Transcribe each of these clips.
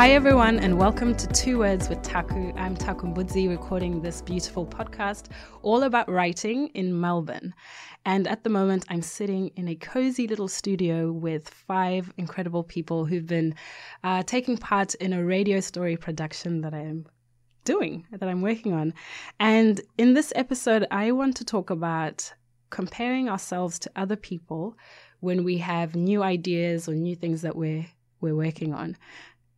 Hi everyone and welcome to Two Words with Taku. I'm Taku Mbudzi, recording this beautiful podcast all about writing in Melbourne. And at the moment I'm sitting in a cozy little studio with five incredible people who've been taking part in a radio story production that I'm working on. And in this episode I want to talk about comparing ourselves to other people when we have new ideas or new things that we're working on.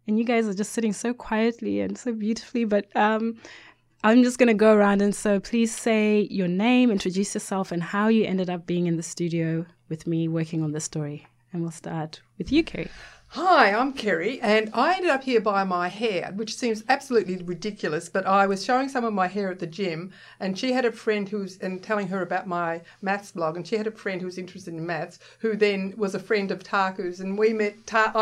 And you guys are just sitting so quietly and so beautifully, but I'm just going to go around. And so please say your name, introduce yourself, and how you ended up being in the studio with me working on this story. And we'll start with you, Kerry. Hi, I'm Kerry, and I ended up here by my hair, which seems absolutely ridiculous, but I was showing someone my hair at the gym, and she had a friend telling her about my maths blog, and she had a friend who was interested in maths, who then was a friend of Taku's, and I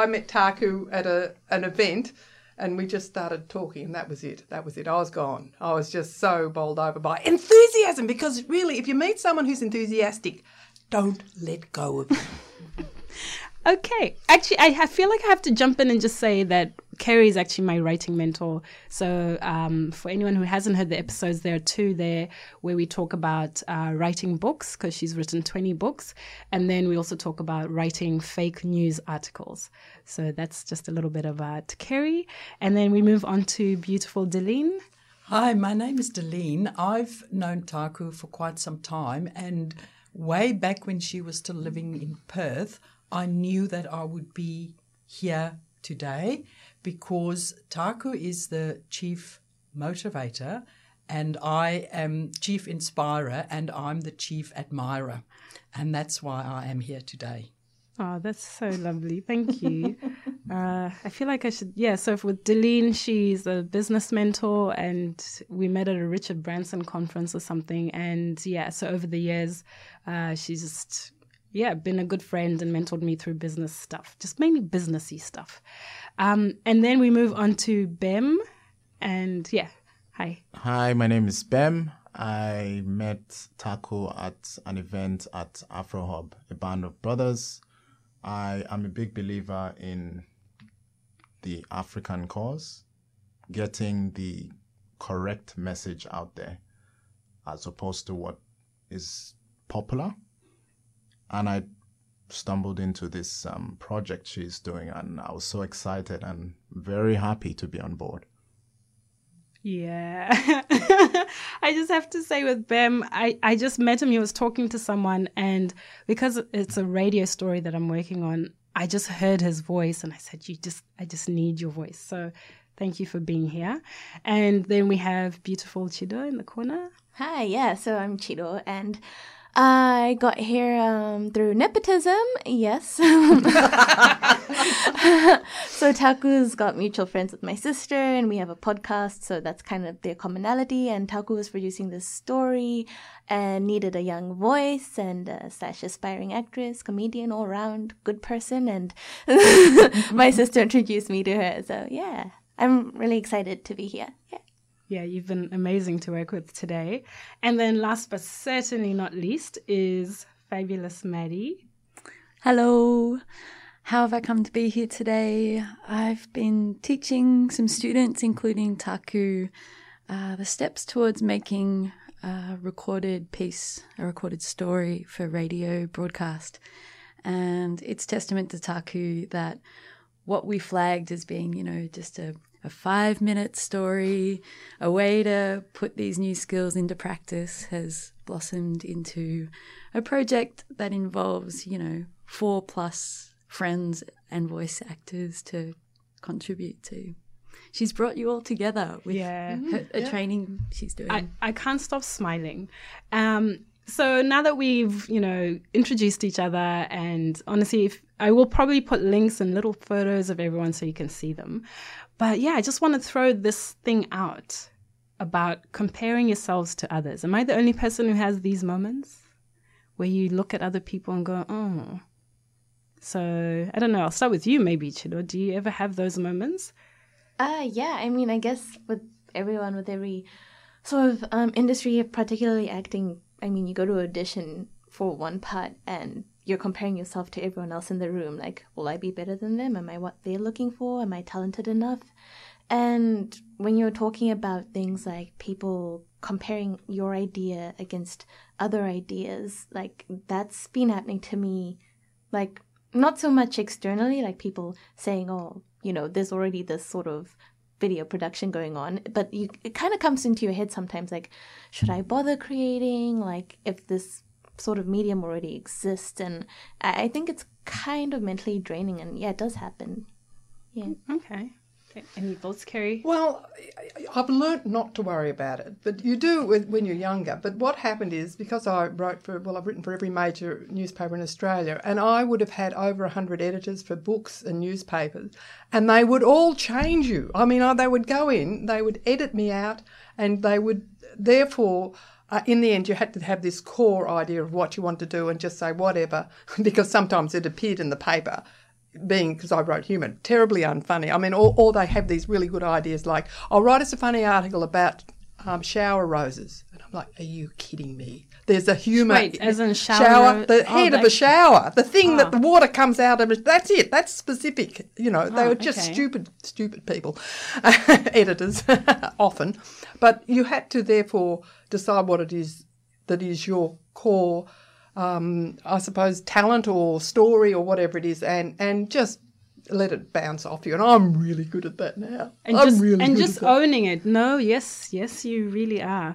met Taku at an event, and we just started talking, and that was it. I was gone. I was just so bowled over by enthusiasm, because really, if you meet someone who's enthusiastic, don't let go of them. Okay. Actually, I feel like I have to jump in and just say that Kerry is actually my writing mentor. So for anyone who hasn't heard the episodes, there are two there where we talk about writing books, because she's written 20 books. And then we also talk about writing fake news articles. So that's just a little bit about Kerry. And then we move on to beautiful Delene. Hi, my name is Delene. I've known Taku for quite some time. And way back when she was still living in Perth, I knew that I would be here today because Taku is the chief motivator and I am chief inspirer and I'm the chief admirer. And that's why I am here today. Oh, that's so lovely. Thank you. I feel like I should, yeah. So with Delene, she's a business mentor and we met at a Richard Branson conference or something. And yeah, so over the years, she's just... yeah, been a good friend and mentored me through business stuff, just mainly businessy stuff. And then we move on to Bem. And yeah, hi. Hi, my name is Bem. I met Taku at an event at Afrohub, a band of brothers. I am a big believer in the African cause, getting the correct message out there as opposed to what is popular. And I stumbled into this project she's doing, and I was so excited and very happy to be on board. Yeah. I just have to say with Bem, I just met him. He was talking to someone, and because it's a radio story that I'm working on, I just heard his voice, and I said, I just need your voice. So thank you for being here. And then we have beautiful Chido in the corner. Hi, yeah, so I'm Chido, and... I got here through nepotism, yes. So Taku's got mutual friends with my sister and we have a podcast, so that's kind of their commonality. And Taku was producing this story and needed a young voice and / aspiring actress, comedian, all around good person. And my sister introduced me to her. So yeah, I'm really excited to be here. Yeah. Yeah, you've been amazing to work with today. And then last but certainly not least is fabulous Maddie. Hello. How have I come to be here today? I've been teaching some students, including Taku, the steps towards making a recorded piece, a recorded story for radio broadcast. And it's testament to Taku that what we flagged as being, you know, just a 5-minute story, a way to put these new skills into practice has blossomed into a project that involves, you know, 4+ friends and voice actors to contribute to. She's brought you all together with her training she's doing. I can't stop smiling. So now that we've, you know, introduced each other, and honestly, I will probably put links and little photos of everyone so you can see them. But yeah, I just want to throw this thing out about comparing yourselves to others. Am I the only person who has these moments where you look at other people and go, oh. So I don't know. I'll start with you maybe, Chido. Do you ever have those moments? Yeah, I mean, I guess with everyone, with every sort of industry, particularly acting, I mean, you go to audition for one part and you're comparing yourself to everyone else in the room. Like, will I be better than them? Am I what they're looking for? Am I talented enough? And when you're talking about things like people comparing your idea against other ideas, like, that's been happening to me, like, not so much externally, like people saying, oh, you know, there's already this sort of video production going on, but it kind of comes into your head sometimes, like, should I bother creating, like, if this sort of medium already exists? And I think it's kind of mentally draining, and yeah, it does happen. Yeah. Okay. Any thoughts, Kerry? Well, I've learnt not to worry about it, but you do when you're younger. But what happened is, because I've written for every major newspaper in Australia, and I would have had over 100 editors for books and newspapers, and they would all change you. I mean, they would go in, they would edit me out, and they would, therefore, in the end, you had to have this core idea of what you want to do and just say whatever, because sometimes it appeared in the paper, because I wrote human, terribly unfunny. I mean, or they have these really good ideas like, I'll write us a funny article about shower roses. And I'm like, are you kidding me? There's a humour. Wait, as in shower? The head of a shower, the thing that the water comes out of, that's it, that's specific. You know, they were just stupid people, editors, often. But you had to, therefore, decide what it is that is your core I suppose talent or story or whatever it is, and just let it bounce off you. And I'm really good at that now. And just owning it. No, yes, you really are.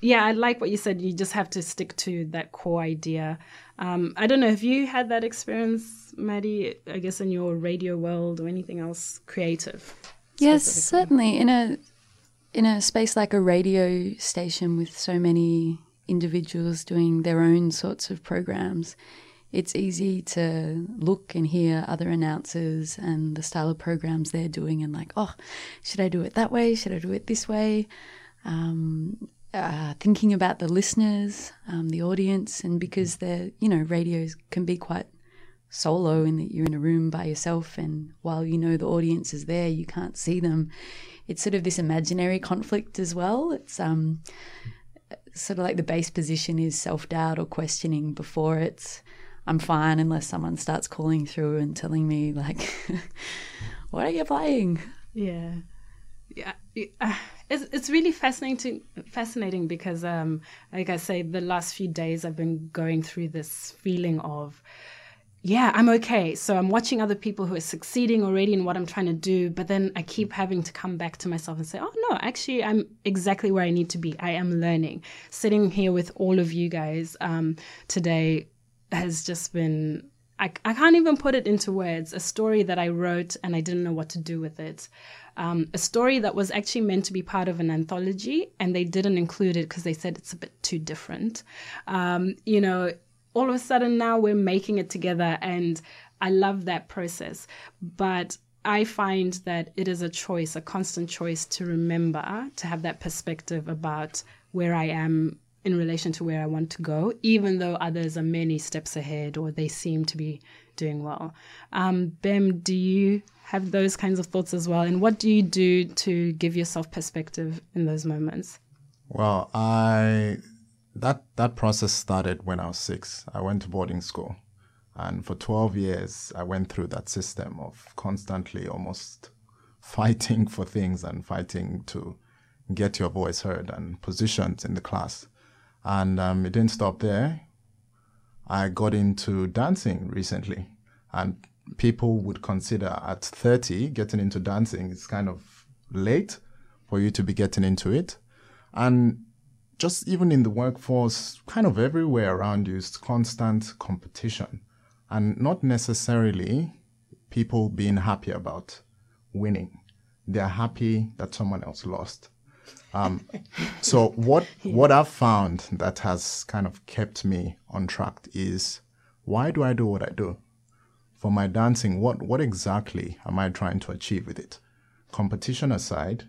Yeah, I like what you said. You just have to stick to that core idea. I don't know, have you had that experience, Maddie, I guess in your radio world or anything else creative? Yes, certainly. In a space like a radio station with so many individuals doing their own sorts of programs, it's easy to look and hear other announcers and the style of programs they're doing and like, oh, should I do it that way? Should I do it this way? Thinking about the listeners, the audience, and because they're, you know, radios can be quite solo in that you're in a room by yourself, and while you know the audience is there, you can't see them. It's sort of this imaginary conflict as well. It's sort of like the base position is self-doubt or questioning before it's I'm fine, unless someone starts calling through and telling me like, what are you playing? Yeah. It's really fascinating because like I say, the last few days I've been going through this feeling of, yeah, I'm okay. So I'm watching other people who are succeeding already in what I'm trying to do, but then I keep having to come back to myself and say, oh, no, actually, I'm exactly where I need to be. I am learning. Sitting here with all of you guys today has just been, I can't even put it into words, a story that I wrote and I didn't know what to do with it. A story that was actually meant to be part of an anthology, and they didn't include it because they said it's a bit too different. You know, all of a sudden now we're making it together, and I love that process. But I find that it is a choice, a constant choice to remember, to have that perspective about where I am in relation to where I want to go, even though others are many steps ahead or they seem to be doing well. Bem, do you have those kinds of thoughts as well? And what do you do to give yourself perspective in those moments? Well, That process started when I was 6. I went to boarding school, and for 12 years, I went through that system of constantly almost fighting for things and fighting to get your voice heard and positions in the class. And it didn't stop there. I got into dancing recently, and people would consider at 30 getting into dancing is kind of late for you to be getting into it. And just even in the workforce, kind of everywhere around you, it's constant competition and not necessarily people being happy about winning. They're happy that someone else lost. So what I've found that has kind of kept me on track is, why do I do what I do? For my dancing, what exactly am I trying to achieve with it? Competition aside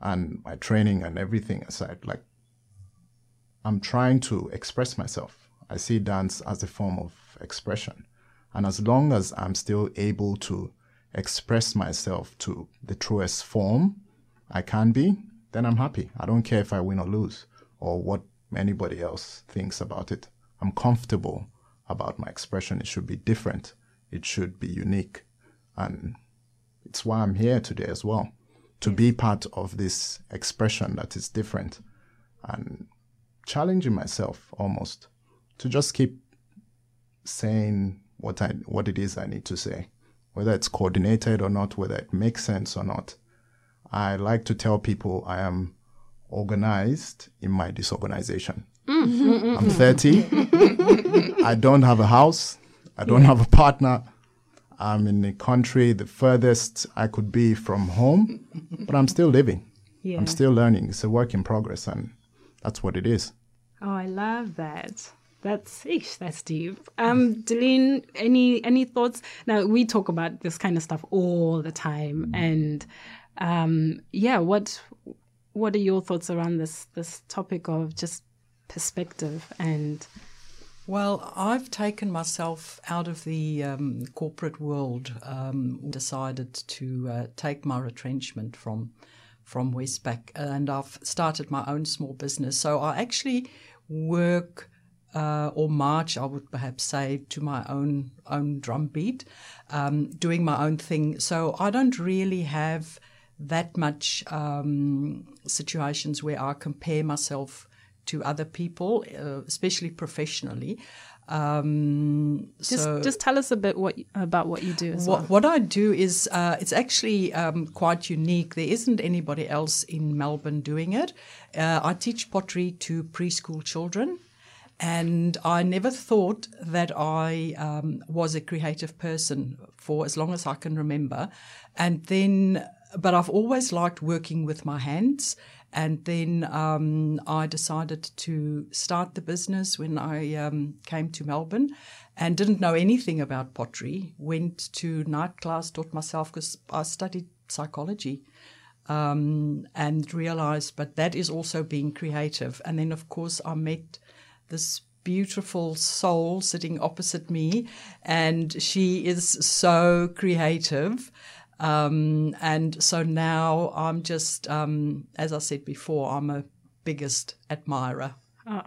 and my training and everything aside, like, I'm trying to express myself. I see dance as a form of expression. And as long as I'm still able to express myself to the truest form I can be, then I'm happy. I don't care if I win or lose or what anybody else thinks about it. I'm comfortable about my expression. It should be different. It should be unique. And it's why I'm here today as well, to be part of this expression that is different and challenging myself almost to just keep saying what it is I need to say, whether it's coordinated or not, whether it makes sense or not. I like to tell people I am organized in my disorganization. I'm 30. I don't have a house. I don't have a partner. I'm in the country, the furthest I could be from home, but I'm still living. Yeah. I'm still learning. It's a work in progress, and that's what it is. Oh, I love that. That's deep. Delene, any thoughts? Now, we talk about this kind of stuff all the time, and what are your thoughts around this topic of just perspective and... Well, I've taken myself out of the corporate world, decided to take my retrenchment from Westpac, and I've started my own small business. So I actually work or march, I would perhaps say, to my own drumbeat, doing my own thing. So I don't really have that much situations where I compare myself to other people, especially professionally. Just tell us a bit about what you do as well. What I do is it's actually quite unique. There isn't anybody else in Melbourne doing it. I teach pottery to preschool children, and I never thought that I was a creative person for as long as I can remember. But I've always liked working with my hands. And then I decided to start the business when I came to Melbourne and didn't know anything about pottery. Went to night class, taught myself because I studied psychology and realized, but that is also being creative. And then, of course, I met this beautiful soul sitting opposite me, and she is so creative. And so now I'm just, as I said before, I'm a biggest admirer. Oh.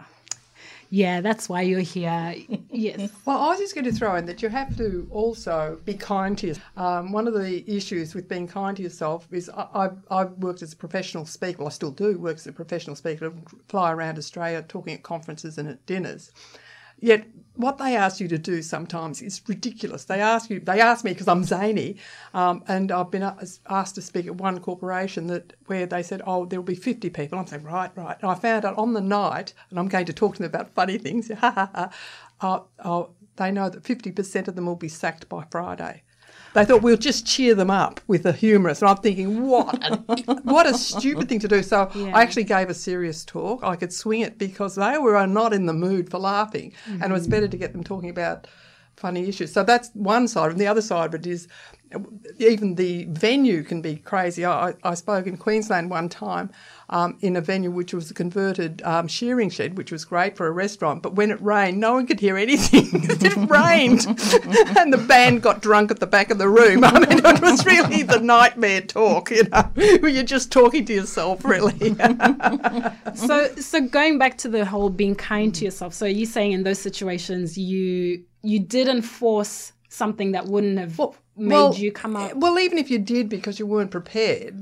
Yeah, that's why you're here. Yes. Well, I was just going to throw in that you have to also be kind to yourself. One of the issues with being kind to yourself is I've worked as a professional speaker. Well, I still do work as a professional speaker. I fly around Australia talking at conferences and at dinners. Yet what they ask you to do sometimes is ridiculous. They ask me because I'm zany, and I've been asked to speak at one corporation where they said, oh, there'll be 50 people. I'm saying, right. And I found out on the night, and I'm going to talk to them about funny things, they know that 50% of them will be sacked by Friday. They thought we'll just cheer them up with a humorous. And I'm thinking, what a stupid thing to do. So yeah. I actually gave a serious talk. I could swing it because they were not in the mood for laughing. Mm-hmm. And it was better to get them talking about funny issues. So that's one side. And the other side of it is even the venue can be crazy. I spoke in Queensland one time in a venue which was a converted shearing shed, which was great for a restaurant. But when it rained, no one could hear anything. It rained. And the band got drunk at the back of the room. I mean, it was really the nightmare talk, you know, where you're just talking to yourself, really. So going back to the whole being kind to yourself, so you're saying in those situations you didn't force something that wouldn't have... Well, you come up? Well, even if you did because you weren't prepared,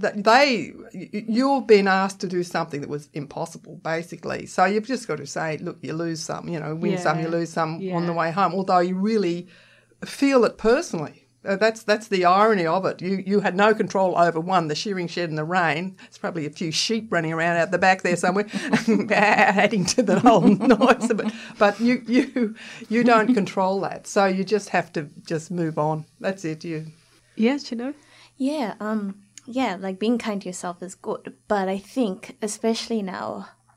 you've been asked to do something that was impossible, basically. So you've just got to say, look, you lose some, you know, win some, you lose some on the way home, although you really feel it personally. That's the irony of it. You had no control over the shearing shed and the rain. There's probably a few sheep running around out the back there somewhere, adding to the whole noise of it. But you don't control that, so you just have to just move on. That's it. Yes, you know. Yeah. Like being kind to yourself is good, but I think especially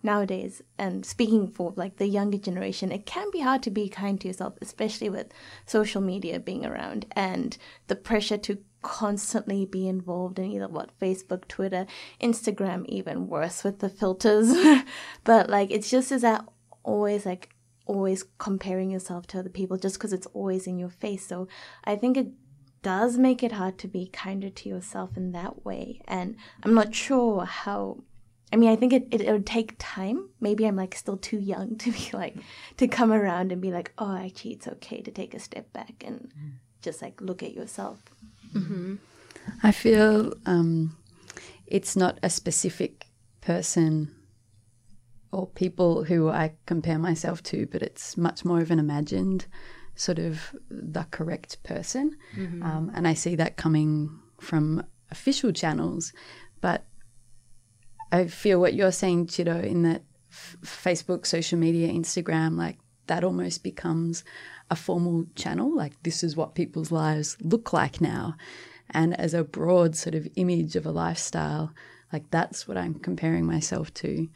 nowadays, and speaking for like the younger generation, it can be hard to be kind to yourself, especially with social media being around and the pressure to constantly be involved in either Facebook, Twitter, Instagram, even worse with the filters. But like it's just is that always comparing yourself to other people just because it's always in your face. So I think it does make it hard to be kinder to yourself in that way. And I'm not sure how I mean, I think it would take time. Maybe I'm like still too young to be like, to come around and be like, oh, actually, it's okay to take a step back and just like look at yourself. Mm-hmm. I feel it's not a specific person or people who I compare myself to, but it's much more of an imagined sort of the correct person. Mm-hmm. And I see that coming from official channels, but I feel what you're saying, Chido, in that Facebook, social media, Instagram, like that almost becomes a formal channel. Like this is what people's lives look like now. And as a broad sort of image of a lifestyle, like that's what I'm comparing myself to.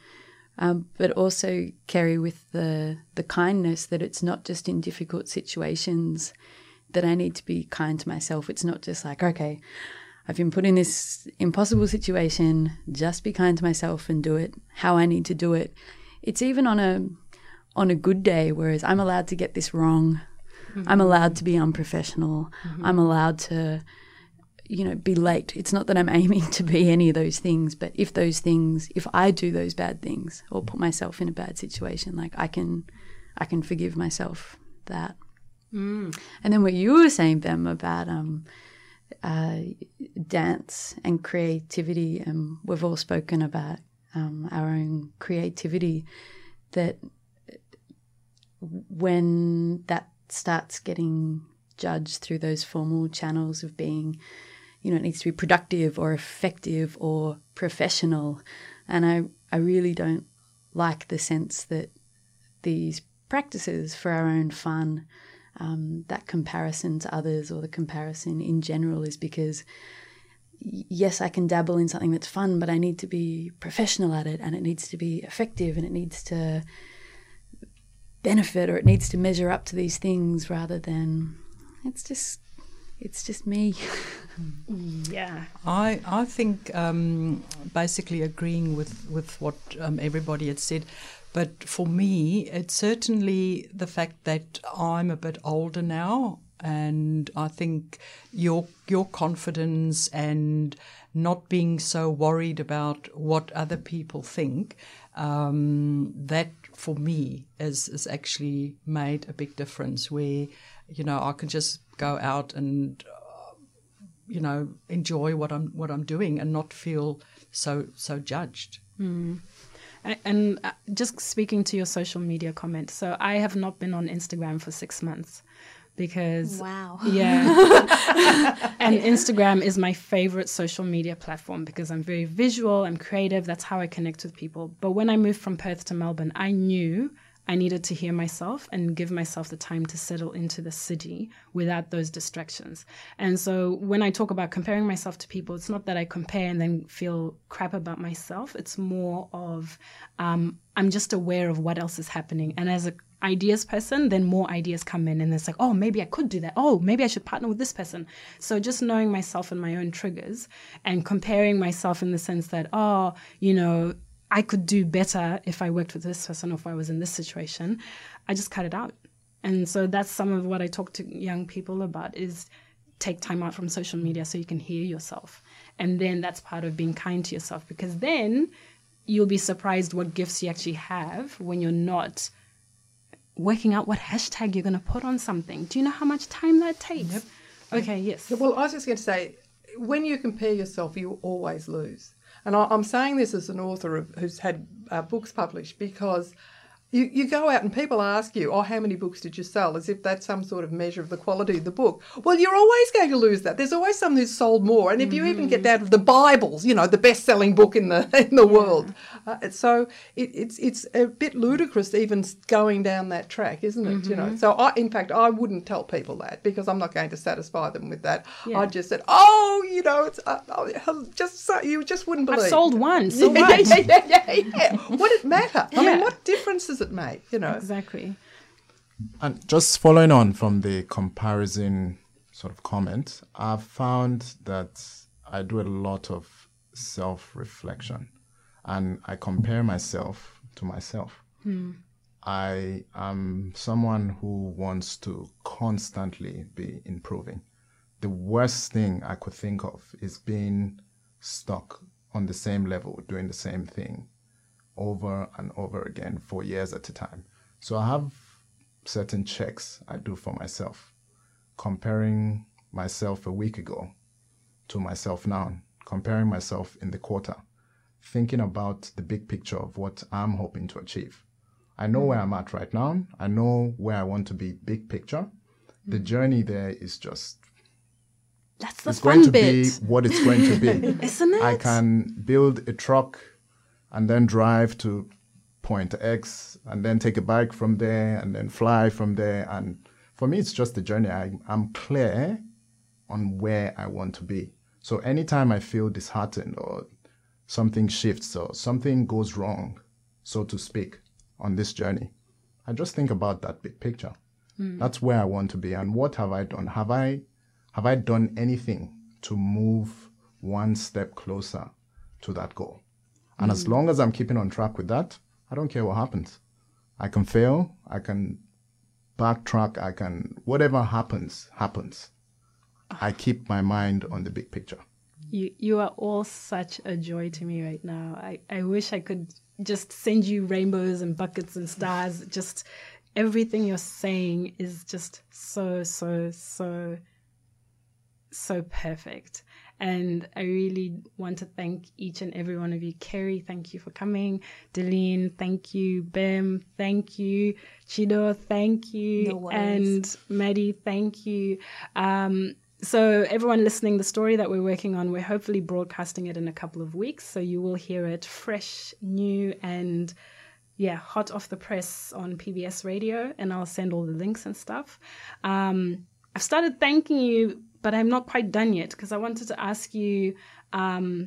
But also, Kerry, with the kindness that it's not just in difficult situations that I need to be kind to myself. It's not just like, okay, I've been put in this impossible situation, just be kind to myself and do it how I need to do it. It's even on a good day, whereas I'm allowed to get this wrong. Mm-hmm. I'm allowed to be unprofessional. Mm-hmm. I'm allowed to, be late. It's not that I'm aiming to be any of those things, but if I do those bad things or put myself in a bad situation, like I can forgive myself that. Mm. And then what you were saying, Bem, about dance and creativity, we've all spoken about our own creativity, that when that starts getting judged through those formal channels of being, it needs to be productive or effective or professional. And I really don't like the sense that these practices for our own fun, that comparison to others or the comparison in general is because, yes, I can dabble in something that's fun, but I need to be professional at it and it needs to be effective and it needs to benefit or it needs to measure up to these things rather than it's just me. Yeah. I think basically agreeing with what everybody had said. But for me, it's certainly the fact that I'm a bit older now, and I think your confidence and not being so worried about what other people think, that for me has actually made a big difference where, I can just go out and, enjoy what I'm doing and not feel so judged. Mm. And just speaking to your social media comment, so I have not been on Instagram for 6 months because... Wow. Yeah. And Instagram is my favorite social media platform because I'm very visual, I'm creative, that's how I connect with people. But when I moved from Perth to Melbourne, I knew I needed to hear myself and give myself the time to settle into the city without those distractions. And so when I talk about comparing myself to people, it's not that I compare and then feel crap about myself. It's more of I'm just aware of what else is happening. And as an ideas person, then more ideas come in and it's like, oh, maybe I could do that. Oh, maybe I should partner with this person. So just knowing myself and my own triggers and comparing myself in the sense that, I could do better if I worked with this person or if I was in this situation, I just cut it out. And so that's some of what I talk to young people about is take time out from social media so you can hear yourself. And then that's part of being kind to yourself, because then you'll be surprised what gifts you actually have when you're not working out what hashtag you're going to put on something. Do you know how much time that takes? Yep. Okay, yes. Well, I was just going to say, when you compare yourself, you always lose. And I'm saying this as an author who's had books published, because you go out and people ask you, oh, how many books did you sell? As if that's some sort of measure of the quality of the book. Well, you're always going to lose that. There's always someone who's sold more. And if you even get that of the Bibles, the best-selling book in the world. So it's a bit ludicrous even going down that track, isn't it? Mm-hmm. So in fact, I wouldn't tell people that because I'm not going to satisfy them with that. Yeah. I just said, you just wouldn't believe. I've sold one. So what? Yeah. What did it matter? Yeah. I mean, what difference does it make? Exactly. And just following on from the comparison sort of comment, I've found that I do a lot of self-reflection and I compare myself to myself. Mm. I am someone who wants to constantly be improving. The worst thing I could think of is being stuck on the same level doing the same thing over and over again for years at a time. So I have certain checks I do for myself, comparing myself a week ago to myself now, comparing myself in the quarter, thinking about the big picture of what I'm hoping to achieve. I know where I'm at right now. I know where I want to be, big picture. The journey there is just... That's the fun bit. It's going to be what it's going to be. Isn't it? I can build a truck and then drive to point X and then take a bike from there and then fly from there. And for me, it's just the journey. I'm clear on where I want to be. So anytime I feel disheartened or something shifts or something goes wrong, so to speak, on this journey, I just think about that big picture. That's where I want to be. And what have I done? Have I done anything to move one step closer to that goal? And as long as I'm keeping on track with that, I don't care what happens. I can fail. I can backtrack. I can, whatever happens, happens. I keep my mind on the big picture. You are all such a joy to me right now. I wish I could just send you rainbows and buckets and stars. Just everything you're saying is just so perfect. And I really want to thank each and every one of you. Kerry, thank you for coming. Delene, thank you. Bem, thank you. Chido, thank you. No worries. And Maddie, thank you. So everyone listening, the story that we're working on, we're hopefully broadcasting it in a couple of weeks. So you will hear it fresh, new, and yeah, hot off the press on PBS radio. And I'll send all the links and stuff. I've started thanking you, but I'm not quite done yet because I wanted to ask you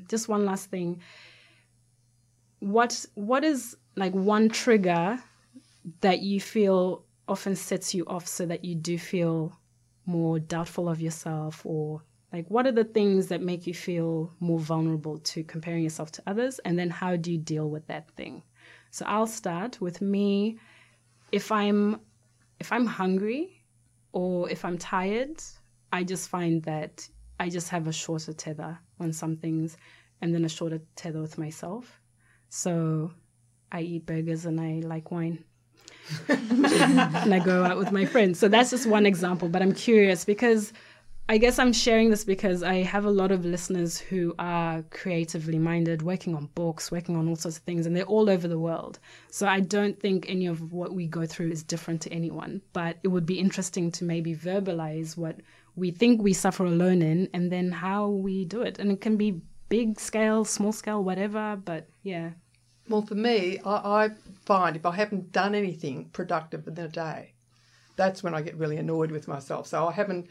just one last thing. What is like one trigger that you feel often sets you off so that you do feel more doubtful of yourself? Or like, what are the things that make you feel more vulnerable to comparing yourself to others? And then how do you deal with that thing? So I'll start with me. If I'm hungry or if I'm tired, I just find that I just have a shorter tether on some things and then a shorter tether with myself. So I eat burgers and I like wine and I go out with my friends. So that's just one example. But I'm curious because I guess I'm sharing this because I have a lot of listeners who are creatively minded, working on books, working on all sorts of things, and they're all over the world. So I don't think any of what we go through is different to anyone, but it would be interesting to maybe verbalize what we think we suffer alone in and then how we do it. And it can be big scale, small scale, whatever, but yeah. Well, for me, I find if I haven't done anything productive in the day, that's when I get really annoyed with myself. So I haven't...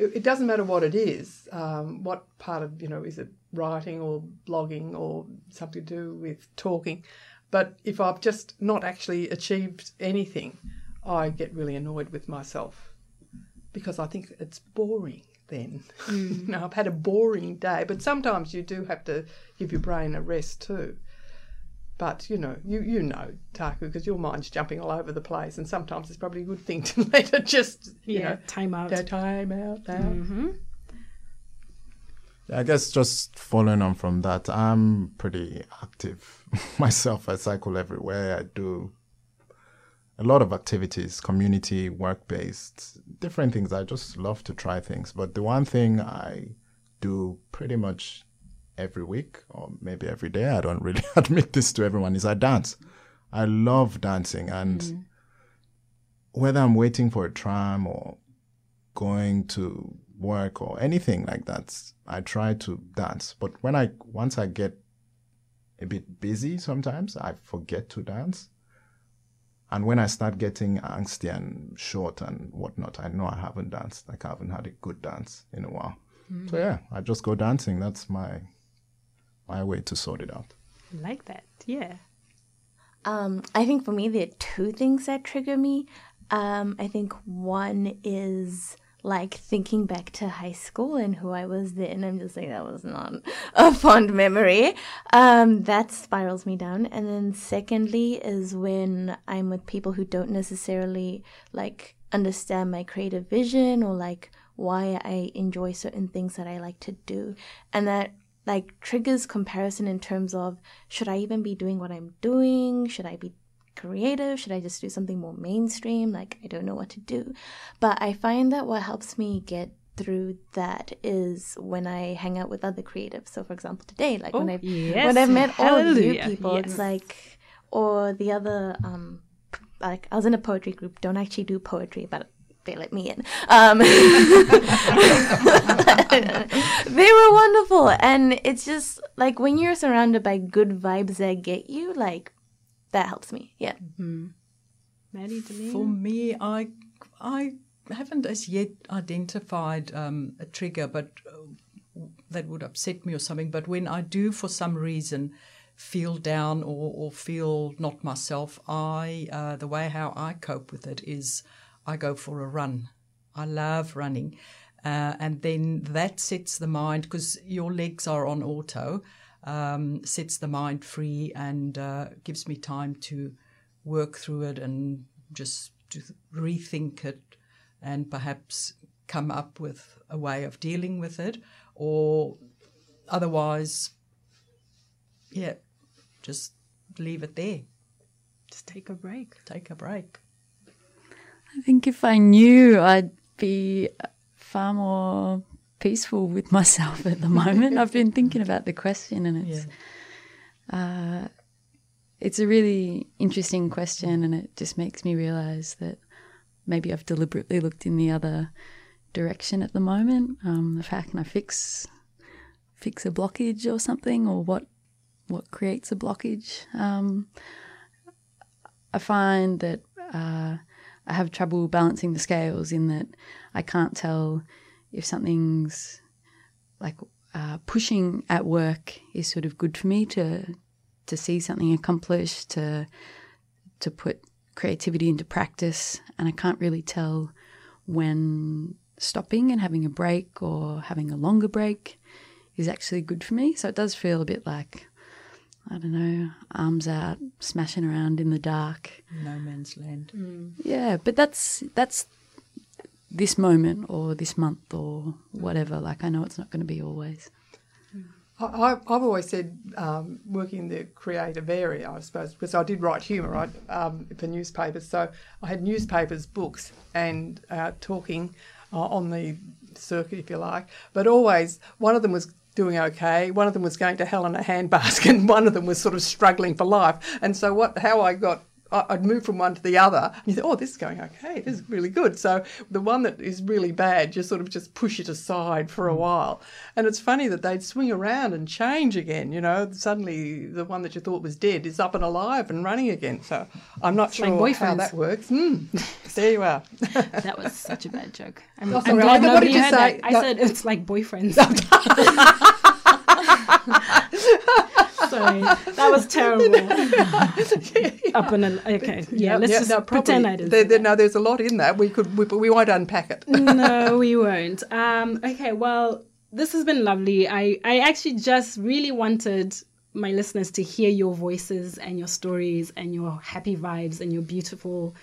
It doesn't matter what it is, what part of, is it writing or blogging or something to do with talking. But if I've just not actually achieved anything, I get really annoyed with myself because I think it's boring then. I've had a boring day. But sometimes you do have to give your brain a rest too. But, Taku, because your mind's jumping all over the place, and sometimes it's probably a good thing to let it just, time out. Mm-hmm. I guess just following on from that, I'm pretty active myself. I cycle everywhere. I do a lot of activities, community, work-based, different things. I just love to try things. But the one thing I do pretty much every week or maybe every day, I don't really admit this to everyone, is I dance. I love dancing. And whether I'm waiting for a tram or going to work or anything like that, I try to dance. But once I get a bit busy sometimes, I forget to dance. And when I start getting angsty and short and whatnot, I know I haven't danced. Like I haven't had a good dance in a while. So yeah, I just go dancing. That's my way to sort it out. I like that, yeah. I think for me there are two things that trigger me. I think one is like thinking back to high school and who I was then. I'm just saying that was not a fond memory. That spirals me down. And then secondly is when I'm with people who don't necessarily like understand my creative vision or like why I enjoy certain things that I like to do. And that like triggers comparison in terms of, should I even be doing what I'm doing? Should I be creative? Should I just do something more mainstream? Like, I don't know what to do. But I find that what helps me get through that is when I hang out with other creatives. So for example, today, like when I've met Hallelujah. All you people, yes. It's like, or the other, like I was in a poetry group, don't actually do poetry, but they let me in. They were wonderful. And it's just like when you're surrounded by good vibes that get you, like that helps me. Yeah. Mm-hmm. Maddie, Delene? For me, I haven't as yet identified a trigger, but that would upset me or something. But when I do, for some reason, feel down or feel not myself, I the way how I cope with it is I go for a run. I love running. And then that sets the mind, because your legs are on auto, sets the mind free and gives me time to work through it and just to rethink it and perhaps come up with a way of dealing with it, or otherwise, yeah, just leave it there. Just take a break. Take a break. I think if I knew, I'd be far more peaceful with myself at the moment. I've been thinking about the question, and it's a really interesting question, and it just makes me realise that maybe I've deliberately looked in the other direction at the moment. How can I fix a blockage or something, or what creates a blockage? I find that I have trouble balancing the scales, in that I can't tell if something's like pushing at work is sort of good for me to see something accomplished, to put creativity into practice, and I can't really tell when stopping and having a break or having a longer break is actually good for me. So it does feel a bit like, I don't know, arms out, smashing around in the dark. No man's land. Mm. Yeah, but that's this moment or this month or whatever. Like, I know it's not going to be always. I've always said working in the creative area, I suppose, because I did write humour for newspapers. So I had newspapers, books and talking on the circuit, if you like. But always one of them was doing okay, one of them was going to hell in a handbasket, and one of them was sort of struggling for life. And so how I got, I'd move from one to the other, and you think, oh, this is going okay, this is really good. So the one that is really bad, you sort of just push it aside for a while. And it's funny that they'd swing around and change again, you know. Suddenly the one that you thought was dead is up and alive and running again. So I'm not sure how that works. Mm. There you are. That was such a bad joke. I'm glad nobody heard that. I said it's like boyfriends. Sorry, that was terrible. Up and okay, yeah. Let's just pretend I didn't. No, there's a lot in that. We won't unpack it. No, we won't. Okay. Well, this has been lovely. I actually just really wanted my listeners to hear your voices and your stories and your happy vibes and your beautifulness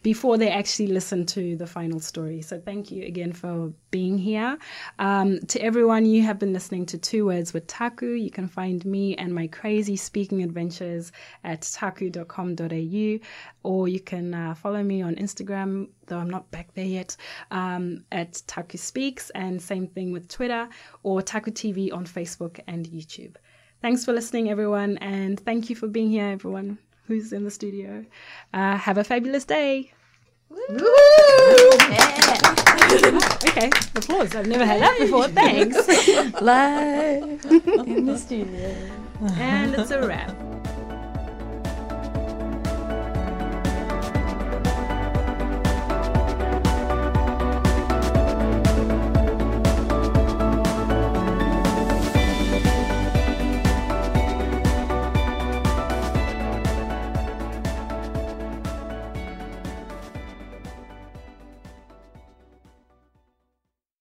before they actually listen to the final story. So thank you again for being here. To everyone, you have been listening to Two Words with Taku. You can find me and my crazy speaking adventures at taku.com.au, or you can follow me on Instagram, though I'm not back there yet, at Taku Speaks, and same thing with Twitter, or Taku TV on Facebook and YouTube. Thanks for listening, everyone, and thank you for being here, everyone who's in the studio. Have a fabulous day. Woo! Yeah. Okay, applause. I've never had that before. Thanks. Live in the studio. And it's a wrap.